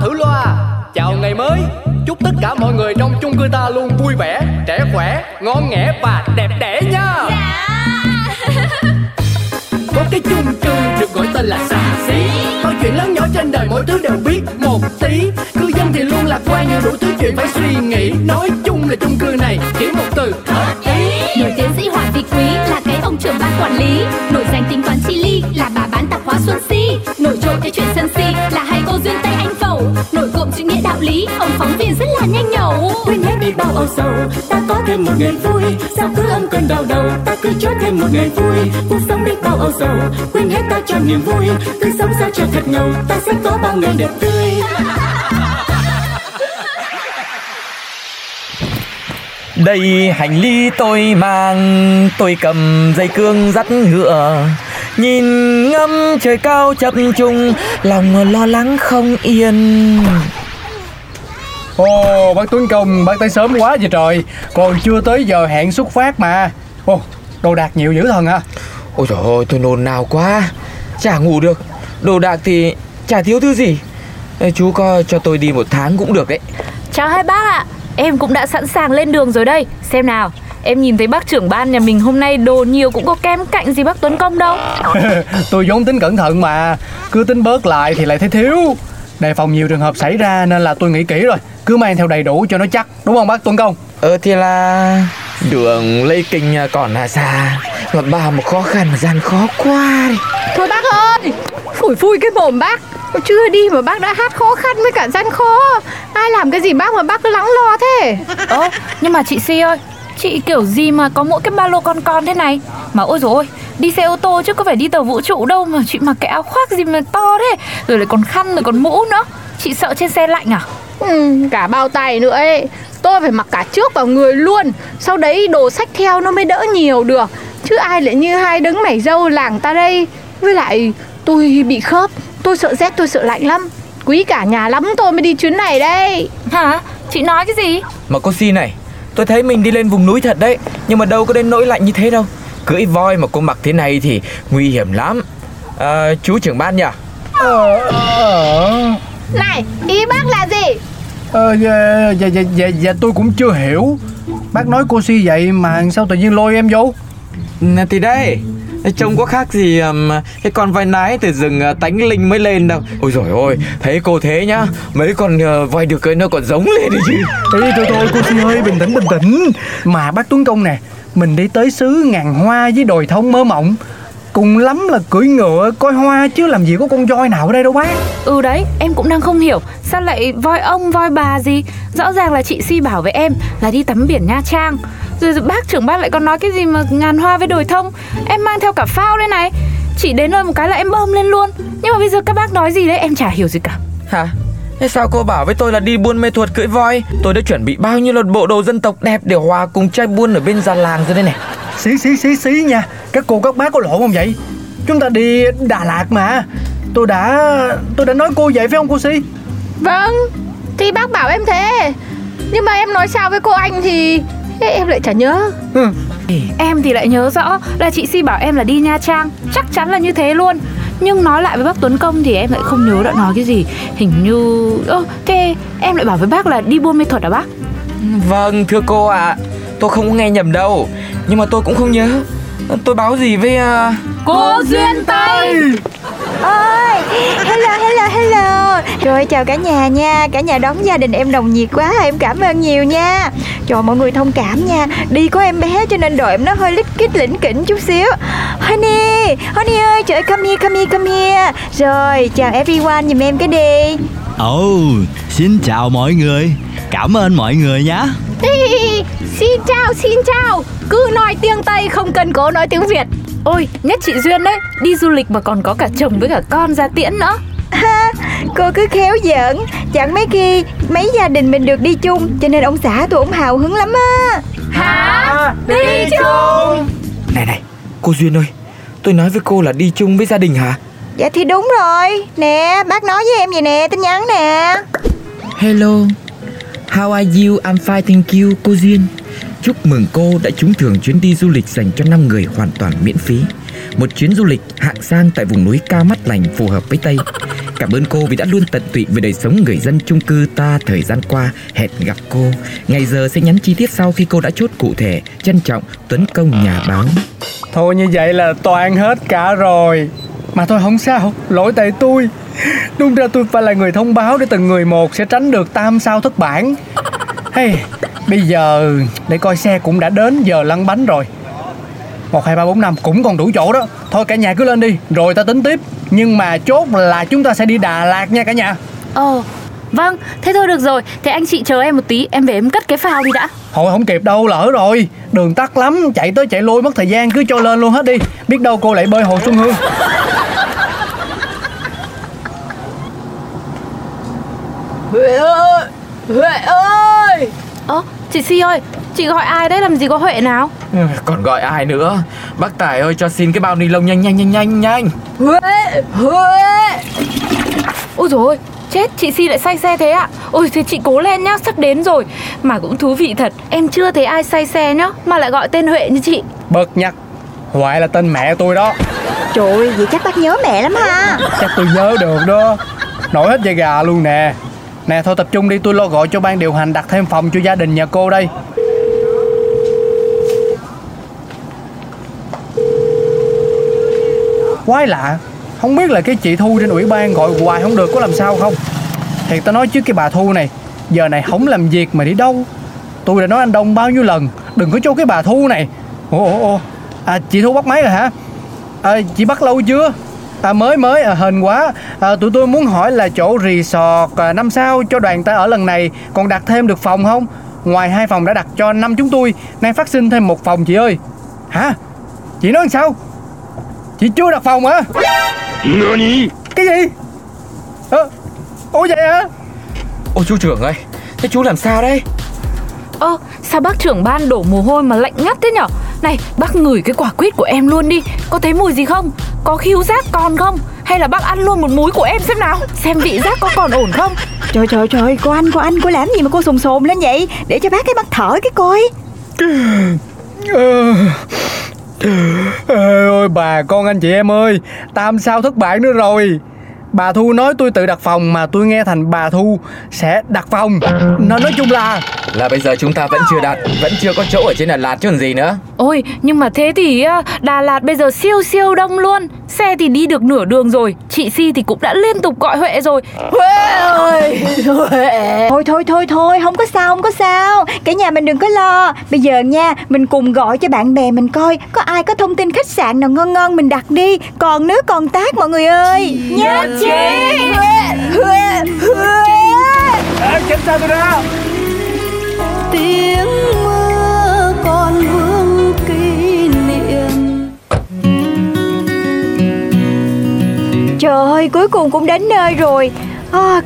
Thử loa. Chào ngày mới, chúc tất cả mọi người trong chung cư ta luôn vui vẻ, trẻ khỏe, ngon nghẻ và đẹp đẽ nha. Có cái chung cư được gọi tên là xà xí, mọi chuyện lớn nhỏ trên đời mỗi thứ đều biết một tí. Cư dân thì luôn lạc quan như đủ thứ chuyện phải suy nghĩ. Nói chung là chung cư này chỉ một từ hợp ý. Nổi tiến sĩ Hoàng Vị Quý là cái ông trưởng ban quản lý, nổi danh tính toán chi ly là bà bán tạp hóa Xuân Si, nổi trội cái chuyện sân si là hai cô duyên tay anh Phẩu, nổi cộm chữ nghĩa đạo lý ông phóng viên rất là nhanh nhẩu. Quên hết đi bao âu sầu, ta có thêm một ngày vui, sao cứ âm cơn đau đầu, ta cứ cho thêm một ngày vui. Cuộc sống đi bao âu sầu, quên hết ta cho niềm vui, cứ sống sao cho thật ngầu, ta sẽ có bao ngày đẹp tươi. Đầy hành lý tôi mang, tôi cầm dây cương dắt ngựa, nhìn ngắm trời cao chập trùng, lòng lo lắng không yên. Ồ, bác Tuấn Công, bác tới sớm quá vậy trời, còn chưa tới giờ hẹn xuất phát mà. Ồ, đồ đạc nhiều dữ thần hả? Ôi trời ơi, tôi nôn nao quá, chả ngủ được. Đồ đạc thì chả thiếu thứ gì. Ê, chú coi cho tôi đi 1 tháng cũng được đấy. Chào hai bác ạ. Em cũng đã sẵn sàng lên đường rồi đây. Xem nào, em nhìn thấy bác trưởng ban nhà mình hôm nay đồ nhiều cũng có kém cạnh gì bác Tuấn Công đâu. Tôi vốn tính cẩn thận mà, cứ tính bớt lại thì lại thấy thiếu, đề phòng nhiều trường hợp xảy ra nên là tôi nghĩ kỹ rồi. Cứ mang theo đầy đủ cho nó chắc, đúng không bác Tuấn Công? Thì là đường Lây Kinh còn là xa, luật ba một khó khăn mà gian khó quá đi. Thôi bác ơi, phủi phui cái mồm bác, chưa đi mà bác đã hát khó khăn với cả gian khó. Ai làm cái gì bác mà bác cứ lắng lo thế? Nhưng mà chị Si ơi, chị kiểu gì mà có mỗi cái ba lô con thế này? Mà ôi dồi ôi, đi xe ô tô chứ có phải đi tàu vũ trụ đâu mà chị mặc cái áo khoác gì mà to thế. Rồi lại còn khăn rồi còn mũ nữa, chị sợ trên xe lạnh à? Cả bao tay nữa ấy, tôi phải mặc cả trước vào người luôn, sau đấy đồ sách theo nó mới đỡ nhiều được. Chứ ai lại như hai đấng mảy râu làng ta đây. Với lại tôi bị khớp, tôi sợ rét, tôi sợ lạnh lắm. Quý cả nhà lắm tôi mới đi chuyến này đây. Hả? Chị nói cái gì? Mà cô Si này, tôi thấy mình đi lên vùng núi thật đấy, nhưng mà đâu có đến nỗi lạnh như thế đâu. Cưỡi voi mà cô mặc thế này thì nguy hiểm lắm. Chú trưởng ban nhỉ? Này, ý bác là gì? Dạ tôi cũng chưa hiểu. Bác nói cô Si vậy mà sao tự nhiên lôi em vô? Thì đây, trông có khác gì cái con voi nái từ rừng Tánh Linh mới lên đâu. Ôi giời ơi, thấy cô thế nhá, mấy con voi được cưỡi nó còn giống lên đấy chứ. Thôi cô Si ơi, bình tĩnh. Mà bác Tuấn Công nè, mình đi tới xứ ngàn hoa với đồi thông mơ mộng, cùng lắm là cưỡi ngựa coi hoa chứ làm gì có con voi nào ở đây đâu bác. Đấy, em cũng đang không hiểu sao lại voi ông voi bà gì. Rõ ràng là chị Si bảo với em là đi tắm biển Nha Trang, rồi bác trưởng ban lại còn nói cái gì mà ngàn hoa với đồi thông. Em mang theo cả phao đây này, chỉ đến nơi một cái là em bơm lên luôn. Nhưng mà bây giờ các bác nói gì đấy em chả hiểu gì cả. Hả? Thế sao cô bảo với tôi là đi Buôn Mê Thuột cưỡi voi? Tôi đã chuẩn bị bao nhiêu lượt bộ đồ dân tộc đẹp để hòa cùng trai buôn ở bên già làng rồi đây này. Xí nha, các cô các bác có lộn không vậy? Chúng ta đi Đà Lạt mà. Tôi đã nói cô vậy phải không cô Si? Vâng, thì bác bảo em thế. Nhưng mà em nói sao với cô anh thì em lại chả nhớ. Em thì lại nhớ rõ là chị Si bảo em là đi Nha Trang, chắc chắn là như thế luôn. Nhưng nói lại với bác Tuấn Công thì em lại không nhớ đã nói cái gì. Hình như... thế em lại bảo với bác là đi Buôn Mê Thuột à bác? Vâng, thưa cô ạ. Tôi không có nghe nhầm đâu. Nhưng mà tôi cũng không nhớ tôi báo gì với... Cô Duyên Tây. Ôi, hello. Rồi, chào cả nhà nha. Cả nhà đón gia đình em nồng nhiệt quá. Em cảm ơn nhiều nha. Trời, mọi người thông cảm nha. Đi có em bé cho nên đội em nó hơi lít kít lỉnh kỉnh chút xíu. Honey ơi, trời ơi, come here. Rồi, chào everyone, giùm em cái đi. Xin chào mọi người. Cảm ơn mọi người nhá. Xin chào. Cứ nói tiếng Tây không cần cố nói tiếng Việt. Ôi, nhất chị Duyên đấy, đi du lịch mà còn có cả chồng với cả con ra tiễn nữa. Cô cứ khéo giỡn, chẳng mấy khi mấy gia đình mình được đi chung, cho nên ông xã tôi cũng hào hứng lắm á. Hả? Đi chung? Này, cô Duyên ơi, tôi nói với cô là đi chung với gia đình hả? Dạ thì đúng rồi, nè, bác nói với em vậy nè, tin nhắn nè. Hello, how are you? I'm fine, thank you, cô Duyên. Chúc mừng cô đã trúng thưởng chuyến đi du lịch dành cho 5 người hoàn toàn miễn phí. Một chuyến du lịch hạng sang tại vùng núi cao mát lành phù hợp với Tây. cảm ơn cô vì đã luôn tận tụy với đời sống người dân chung cư ta thời gian qua. Hẹn gặp cô. Ngày giờ sẽ nhắn chi tiết sau khi cô đã chốt cụ thể. Trân trọng, Tuấn Công, nhà báo. Thôi như vậy là toàn hết cả rồi. Mà thôi không sao, lỗi tại tôi. Đúng ra tôi phải là người thông báo để từng người một sẽ tránh được tam sao thất bản. Hey, bây giờ để coi xe cũng đã đến giờ lăn bánh rồi. 1, 2, 3, 4, 5 cũng còn đủ chỗ đó. Thôi cả nhà cứ lên đi, rồi ta tính tiếp. Nhưng mà chốt là chúng ta sẽ đi Đà Lạt nha cả nhà. Vâng, thế thôi được rồi. Thế anh chị chờ em một tí, em về em cất cái phao đi đã. Thôi không kịp đâu, lỡ rồi. Đường tắc lắm, chạy tới chạy lui mất thời gian. Cứ cho lên luôn hết đi, biết đâu cô lại bơi Hồ Xuân Hương. Huệ ơi, Huệ ơi. Chị Si ơi, chị gọi ai đấy, làm gì có Huệ nào. Còn gọi ai nữa. Bác Tài ơi, cho xin cái bao ni lông nhanh. Huệ. Ôi dồi ôi, chết, chị Si lại say xe thế ạ. Ôi thế chị cố lên nhá, sắp đến rồi. Mà cũng thú vị thật, em chưa thấy ai say xe nhá, mà lại gọi tên Huệ như chị. Bớt nhắc, Huệ là tên mẹ tôi đó. Trời ơi, vậy chắc bác nhớ mẹ lắm ha. Chắc tôi nhớ được đó. Nổi hết da gà luôn nè. Nè thôi tập trung đi, tôi lo gọi cho ban điều hành đặt thêm phòng cho gia đình nhà cô đây. Quái lạ, không biết là cái chị Thu trên ủy ban gọi hoài không được có làm sao không. Thiệt ta nói chứ cái bà Thu này, giờ này không làm việc mà đi đâu. Tôi đã nói anh Đông bao nhiêu lần, đừng có cho cái bà Thu này. À chị Thu bắt máy rồi hả? Chị bắt lâu chưa? Mới, hên quá. Tụi tôi muốn hỏi là chỗ resort 5 sao cho đoàn ta ở lần này còn đặt thêm được phòng không? Ngoài 2 phòng đã đặt cho 5 chúng tôi, nay phát sinh thêm 1 phòng chị ơi. Hả? Chị nói làm sao? Chị chưa đặt phòng hả? Cái gì? Ủa vậy hả? Ôi chú trưởng ơi, thế chú làm sao đây? Sao bác trưởng ban đổ mồ hôi mà lạnh ngắt thế nhở? Này, bác ngửi cái quả quýt của em luôn đi, có thấy mùi gì không? Có khiu giác còn không? Hay là bác ăn luôn một múi của em xem nào, xem vị giác có còn ổn không? Trời, cô làm gì mà cô sồn lên vậy? Để cho bác cái bác thở cái coi. Ôi bà con anh chị em ơi, tam sao thất bại nữa rồi. Bà Thu nói tôi tự đặt phòng mà tôi nghe thành bà Thu sẽ đặt phòng. Nói chung là bây giờ chúng ta vẫn chưa có chỗ ở trên Đà Lạt chứ còn gì nữa. Ôi nhưng mà thế thì Đà Lạt bây giờ siêu đông luôn. Xe thì đi được nửa đường rồi, chị Si thì cũng đã liên tục gọi Huệ rồi. Huệ ơi, Huệ. Thôi, không có sao. Cả nhà mình đừng có lo. Bây giờ nha, mình cùng gọi cho bạn bè mình coi có ai có thông tin khách sạn nào ngon mình đặt đi. Còn nước còn tát mọi người ơi. Nhất trí. Huệ. Kiểm tra tôi đó. Tiếng mưa còn vương kỷ niệm. Trời ơi, cuối cùng cũng đến nơi rồi.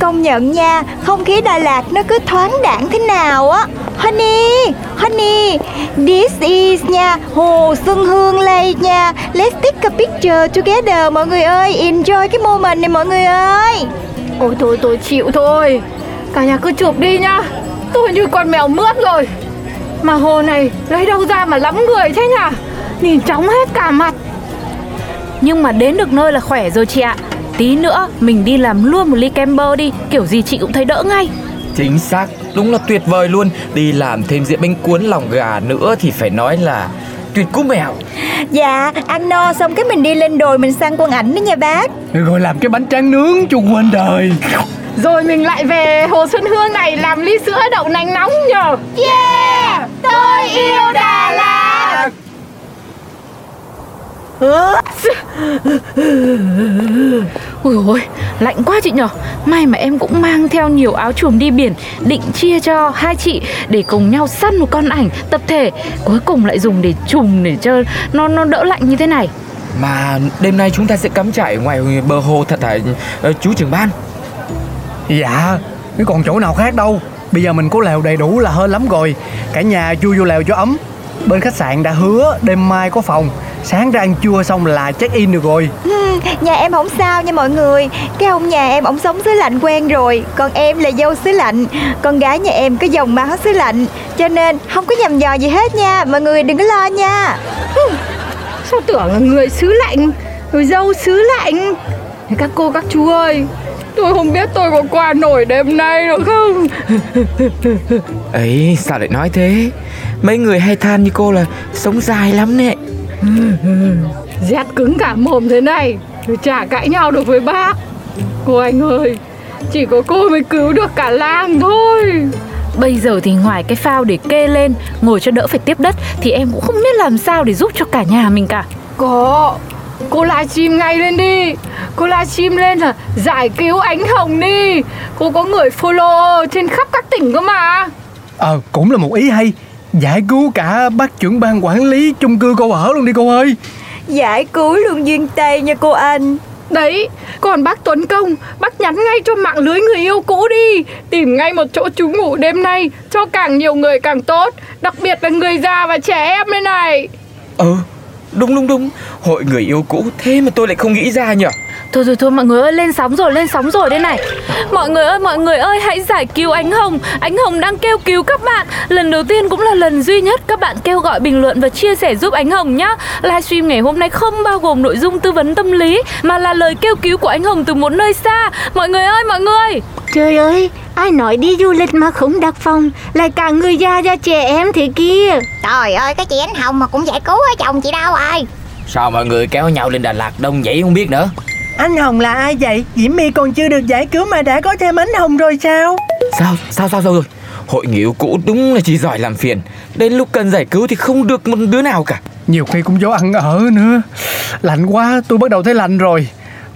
Công nhận nha, không khí Đà Lạt nó cứ thoáng đãng thế nào á. Honey, this is nha, Hồ Xuân Hương Lake nha. Let's take a picture together mọi người ơi. Enjoy cái moment này mọi người ơi. Ôi thôi tôi chịu thôi. Cả nhà cứ chụp đi nha. Tôi như con mèo mướt rồi. Mà hồ này lấy đâu ra mà lắm người thế nhỉ? Nhìn chóng hết cả mặt. Nhưng mà đến được nơi là khỏe rồi chị ạ. Tí nữa mình đi làm luôn một ly kem bơ đi, kiểu gì chị cũng thấy đỡ ngay. Chính xác, đúng là tuyệt vời luôn. Đi làm thêm dĩa bánh cuốn lòng gà nữa thì phải nói là tuyệt cú mèo. Dạ, ăn no xong cái mình đi lên đồi mình sang Quang Ảnh đó nha bác. Rồi làm cái bánh tráng nướng cho quên đời. Rồi mình lại về Hồ Xuân Hương này làm ly sữa đậu nành nóng nhờ. Yeah, tôi yêu Đà Lạt. Ôi, lạnh quá chị nhở. May mà em cũng mang theo nhiều áo chùm đi biển, định chia cho hai chị để cùng nhau săn một con ảnh tập thể. Cuối cùng lại dùng để chùm để cho nó đỡ lạnh như thế này. Mà đêm nay chúng ta sẽ cắm trại ngoài bờ hồ thật hả chú trưởng ban? Dạ, chứ còn chỗ nào khác đâu. Bây giờ mình có lều đầy đủ là hơn lắm rồi. Cả nhà chui vô lều cho ấm. Bên khách sạn đã hứa đêm mai có phòng, sáng ra ăn trưa xong là check in được rồi. Nhà em không sao nha mọi người. Cái ông nhà em ổng sống xứ lạnh quen rồi. Còn em là dâu xứ lạnh. Con gái nhà em có dòng máu xứ lạnh. Cho nên không có nhầm nhò gì hết nha. Mọi người đừng có lo nha. Sao tưởng là người xứ lạnh rồi dâu xứ lạnh. Các cô các chú ơi, Tôi không biết tôi có qua nổi đêm nay nữa không. Ấy, sao lại nói thế? Mấy người hay than như cô là sống dài lắm nè. Rét cứng cả mồm thế này, tôi chả cãi nhau được với bác. Cô anh ơi, chỉ có cô mới cứu được cả làng thôi. Bây giờ thì ngoài cái phao để kê lên, ngồi cho đỡ phải tiếp đất, thì em cũng không biết làm sao để giúp cho cả nhà mình cả. Cô livestream ngay lên đi. Cô livestream lên là giải cứu Ánh Hồng đi. Cô có người follow trên khắp các tỉnh cơ mà. Cũng là một ý hay. Giải cứu cả bác trưởng ban quản lý chung cư cô ở luôn đi cô ơi. Giải cứu luôn Duyên Tây nha cô anh. Đấy, còn bác Tuấn Công, bác nhắn ngay cho mạng lưới người yêu cũ đi. Tìm ngay một chỗ trú ngụ đêm nay cho càng nhiều người càng tốt. Đặc biệt là người già và trẻ em đây này. Đúng, hội người yêu cũ, thế mà tôi lại không nghĩ ra nhỉ. Thôi, mọi người ơi, lên sóng rồi đây này. Mọi người ơi, hãy giải cứu Ánh Hồng. Ánh Hồng đang kêu cứu các bạn. Lần đầu tiên cũng là lần duy nhất các bạn kêu gọi bình luận và chia sẻ giúp Ánh Hồng nhá. Livestream ngày hôm nay không bao gồm nội dung tư vấn tâm lý, mà là lời kêu cứu của Ánh Hồng từ một nơi xa. Mọi người ơi, mọi người. Trời ơi, ai nói đi du lịch mà không đặt phòng, lại cả người già và trẻ em thế kia. Trời ơi, cái chị Ánh Hồng mà cũng giải cứu hả chồng chị đâu rồi? Sao mọi người kéo nhau lên Đà Lạt đông vậy không biết nữa. Anh Hồng là ai vậy? Diễm My còn chưa được giải cứu mà đã có thêm Ánh Hồng rồi sao? Sao rồi? Hội người yêu cũ đúng là chỉ giỏi làm phiền. Đến lúc cần giải cứu thì không được một đứa nào cả. Nhiều khi cũng vô ăn ở nữa. Lạnh quá, tôi bắt đầu thấy lạnh rồi.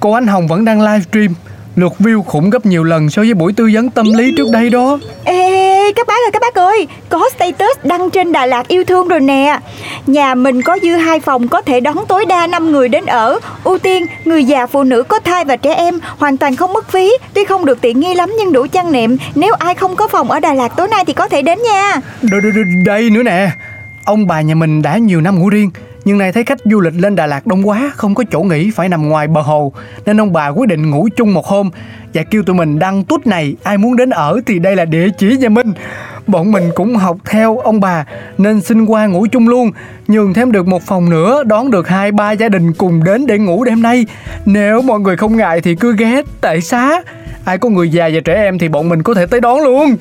Cô Ánh Hồng vẫn đang livestream, lượt view khủng gấp nhiều lần so với buổi tư vấn tâm lý trước đây đó. Ê, các bác ơi, có status đăng trên Đà Lạt yêu thương rồi nè. Nhà mình có dư 2 phòng có thể đón tối đa 5 người đến ở. Ưu tiên người già, phụ nữ có thai và trẻ em, hoàn toàn không mất phí. Tuy không được tiện nghi lắm nhưng đủ trang niệm. Nếu ai không có phòng ở Đà Lạt tối nay thì có thể đến nha. Đây nữa nè. Ông bà nhà mình đã nhiều năm ngủ riêng, nhưng nay thấy khách du lịch lên Đà Lạt đông quá, không có chỗ nghỉ, phải nằm ngoài bờ hồ, nên ông bà quyết định ngủ chung một hôm và kêu tụi mình đăng tút này. Ai muốn đến ở thì đây là địa chỉ nhà mình. Bọn mình cũng học theo ông bà nên xin qua ngủ chung luôn, nhường thêm được một phòng nữa, đón được 2-3 gia đình cùng đến để ngủ đêm nay. Nếu mọi người không ngại thì cứ ghé tại xá. Ai có người già và trẻ em thì bọn mình có thể tới đón luôn.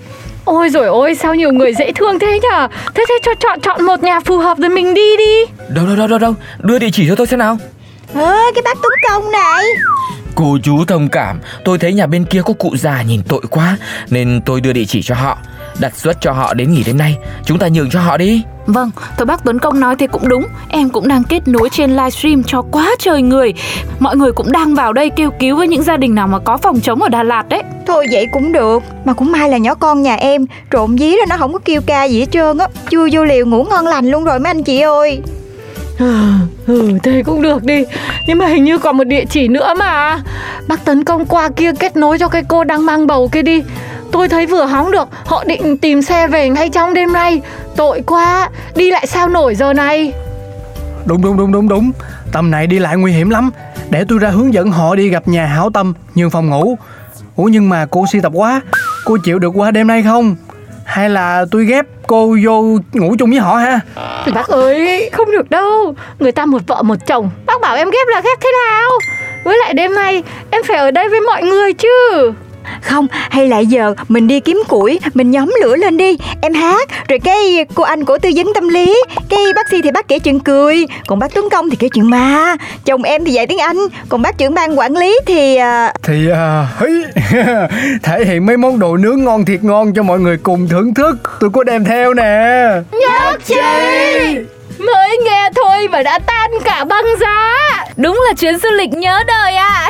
Ôi dồi ôi, sao nhiều người dễ thương thế nhở. Thế chọn một nhà phù hợp rồi mình đi đi. Đâu, đưa địa chỉ cho tôi xem nào. Cái bác Tuấn Công này. Cô chú thông cảm, tôi thấy nhà bên kia có cụ già nhìn tội quá, nên tôi đưa địa chỉ cho họ. Đặt suất cho họ đến nghỉ đêm nay, chúng ta nhường cho họ đi. Vâng, thôi bác Tuấn Công nói thế cũng đúng. Em cũng đang kết nối trên livestream cho quá trời người. Mọi người cũng đang vào đây kêu cứu với những gia đình nào mà có phòng trống ở Đà Lạt đấy. Thôi vậy cũng được. Mà cũng may là nhỏ con nhà em, trộm vía là nó không có kêu ca gì hết trơn á. Chưa vô liều ngủ ngon lành luôn rồi mấy anh chị ơi. Thế cũng được đi. Nhưng mà hình như còn một địa chỉ nữa mà. Bác Tuấn Công qua kia kết nối cho cái cô đang mang bầu kia đi. Tôi thấy vừa hóng được, họ định tìm xe về ngay trong đêm nay. Tội quá, đi lại sao nổi giờ này. Đúng, tầm này đi lại nguy hiểm lắm. Để tôi ra hướng dẫn họ đi gặp nhà hảo tâm, nhường phòng ngủ. Ủa nhưng mà cô si tập quá, cô chịu được qua đêm nay không? Hay là tôi ghép cô vô ngủ chung với họ ha? Bác ơi, không được đâu. Người ta một vợ một chồng, bác bảo em ghép là ghép thế nào? Với lại đêm nay em phải ở đây với mọi người chứ. Không, hay là giờ mình đi kiếm củi, mình nhóm lửa lên đi. Em hát, rồi cái cô anh của tư vấn tâm lý, cái bác sĩ thì bác kể chuyện cười, còn bác Tuấn Công thì kể chuyện ma. Chồng em thì dạy tiếng Anh, còn bác trưởng ban quản lý thể hiện mấy món đồ nướng ngon thiệt ngon cho mọi người cùng thưởng thức. Tôi có đem theo nè. Nhất trí. Mới nghe thôi mà đã tan cả băng giá. Đúng là chuyến du lịch nhớ đời à.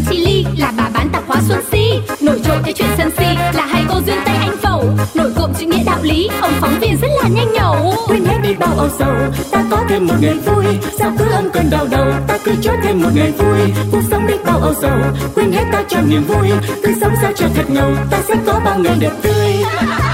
chi ly là bà bán tạp hóa Xuân Si. Nổi trội cái chuyện sân si là hai cô Duyên Tây Anh Phẩu. Nổi cộm chữ nghĩa đạo lý, ông phóng viên rất là nhanh nhẩu. Quên hết đi bao âu sầu, ta có thêm một ngày vui. Sao cứ ôm cơn đau đầu, ta cứ cho thêm một ngày vui. Cuộc sống biết bao âu sầu, quên hết ta cho niềm vui. Cứ sống sao cho thật ngầu, ta sẽ có bao ngày đẹp tươi.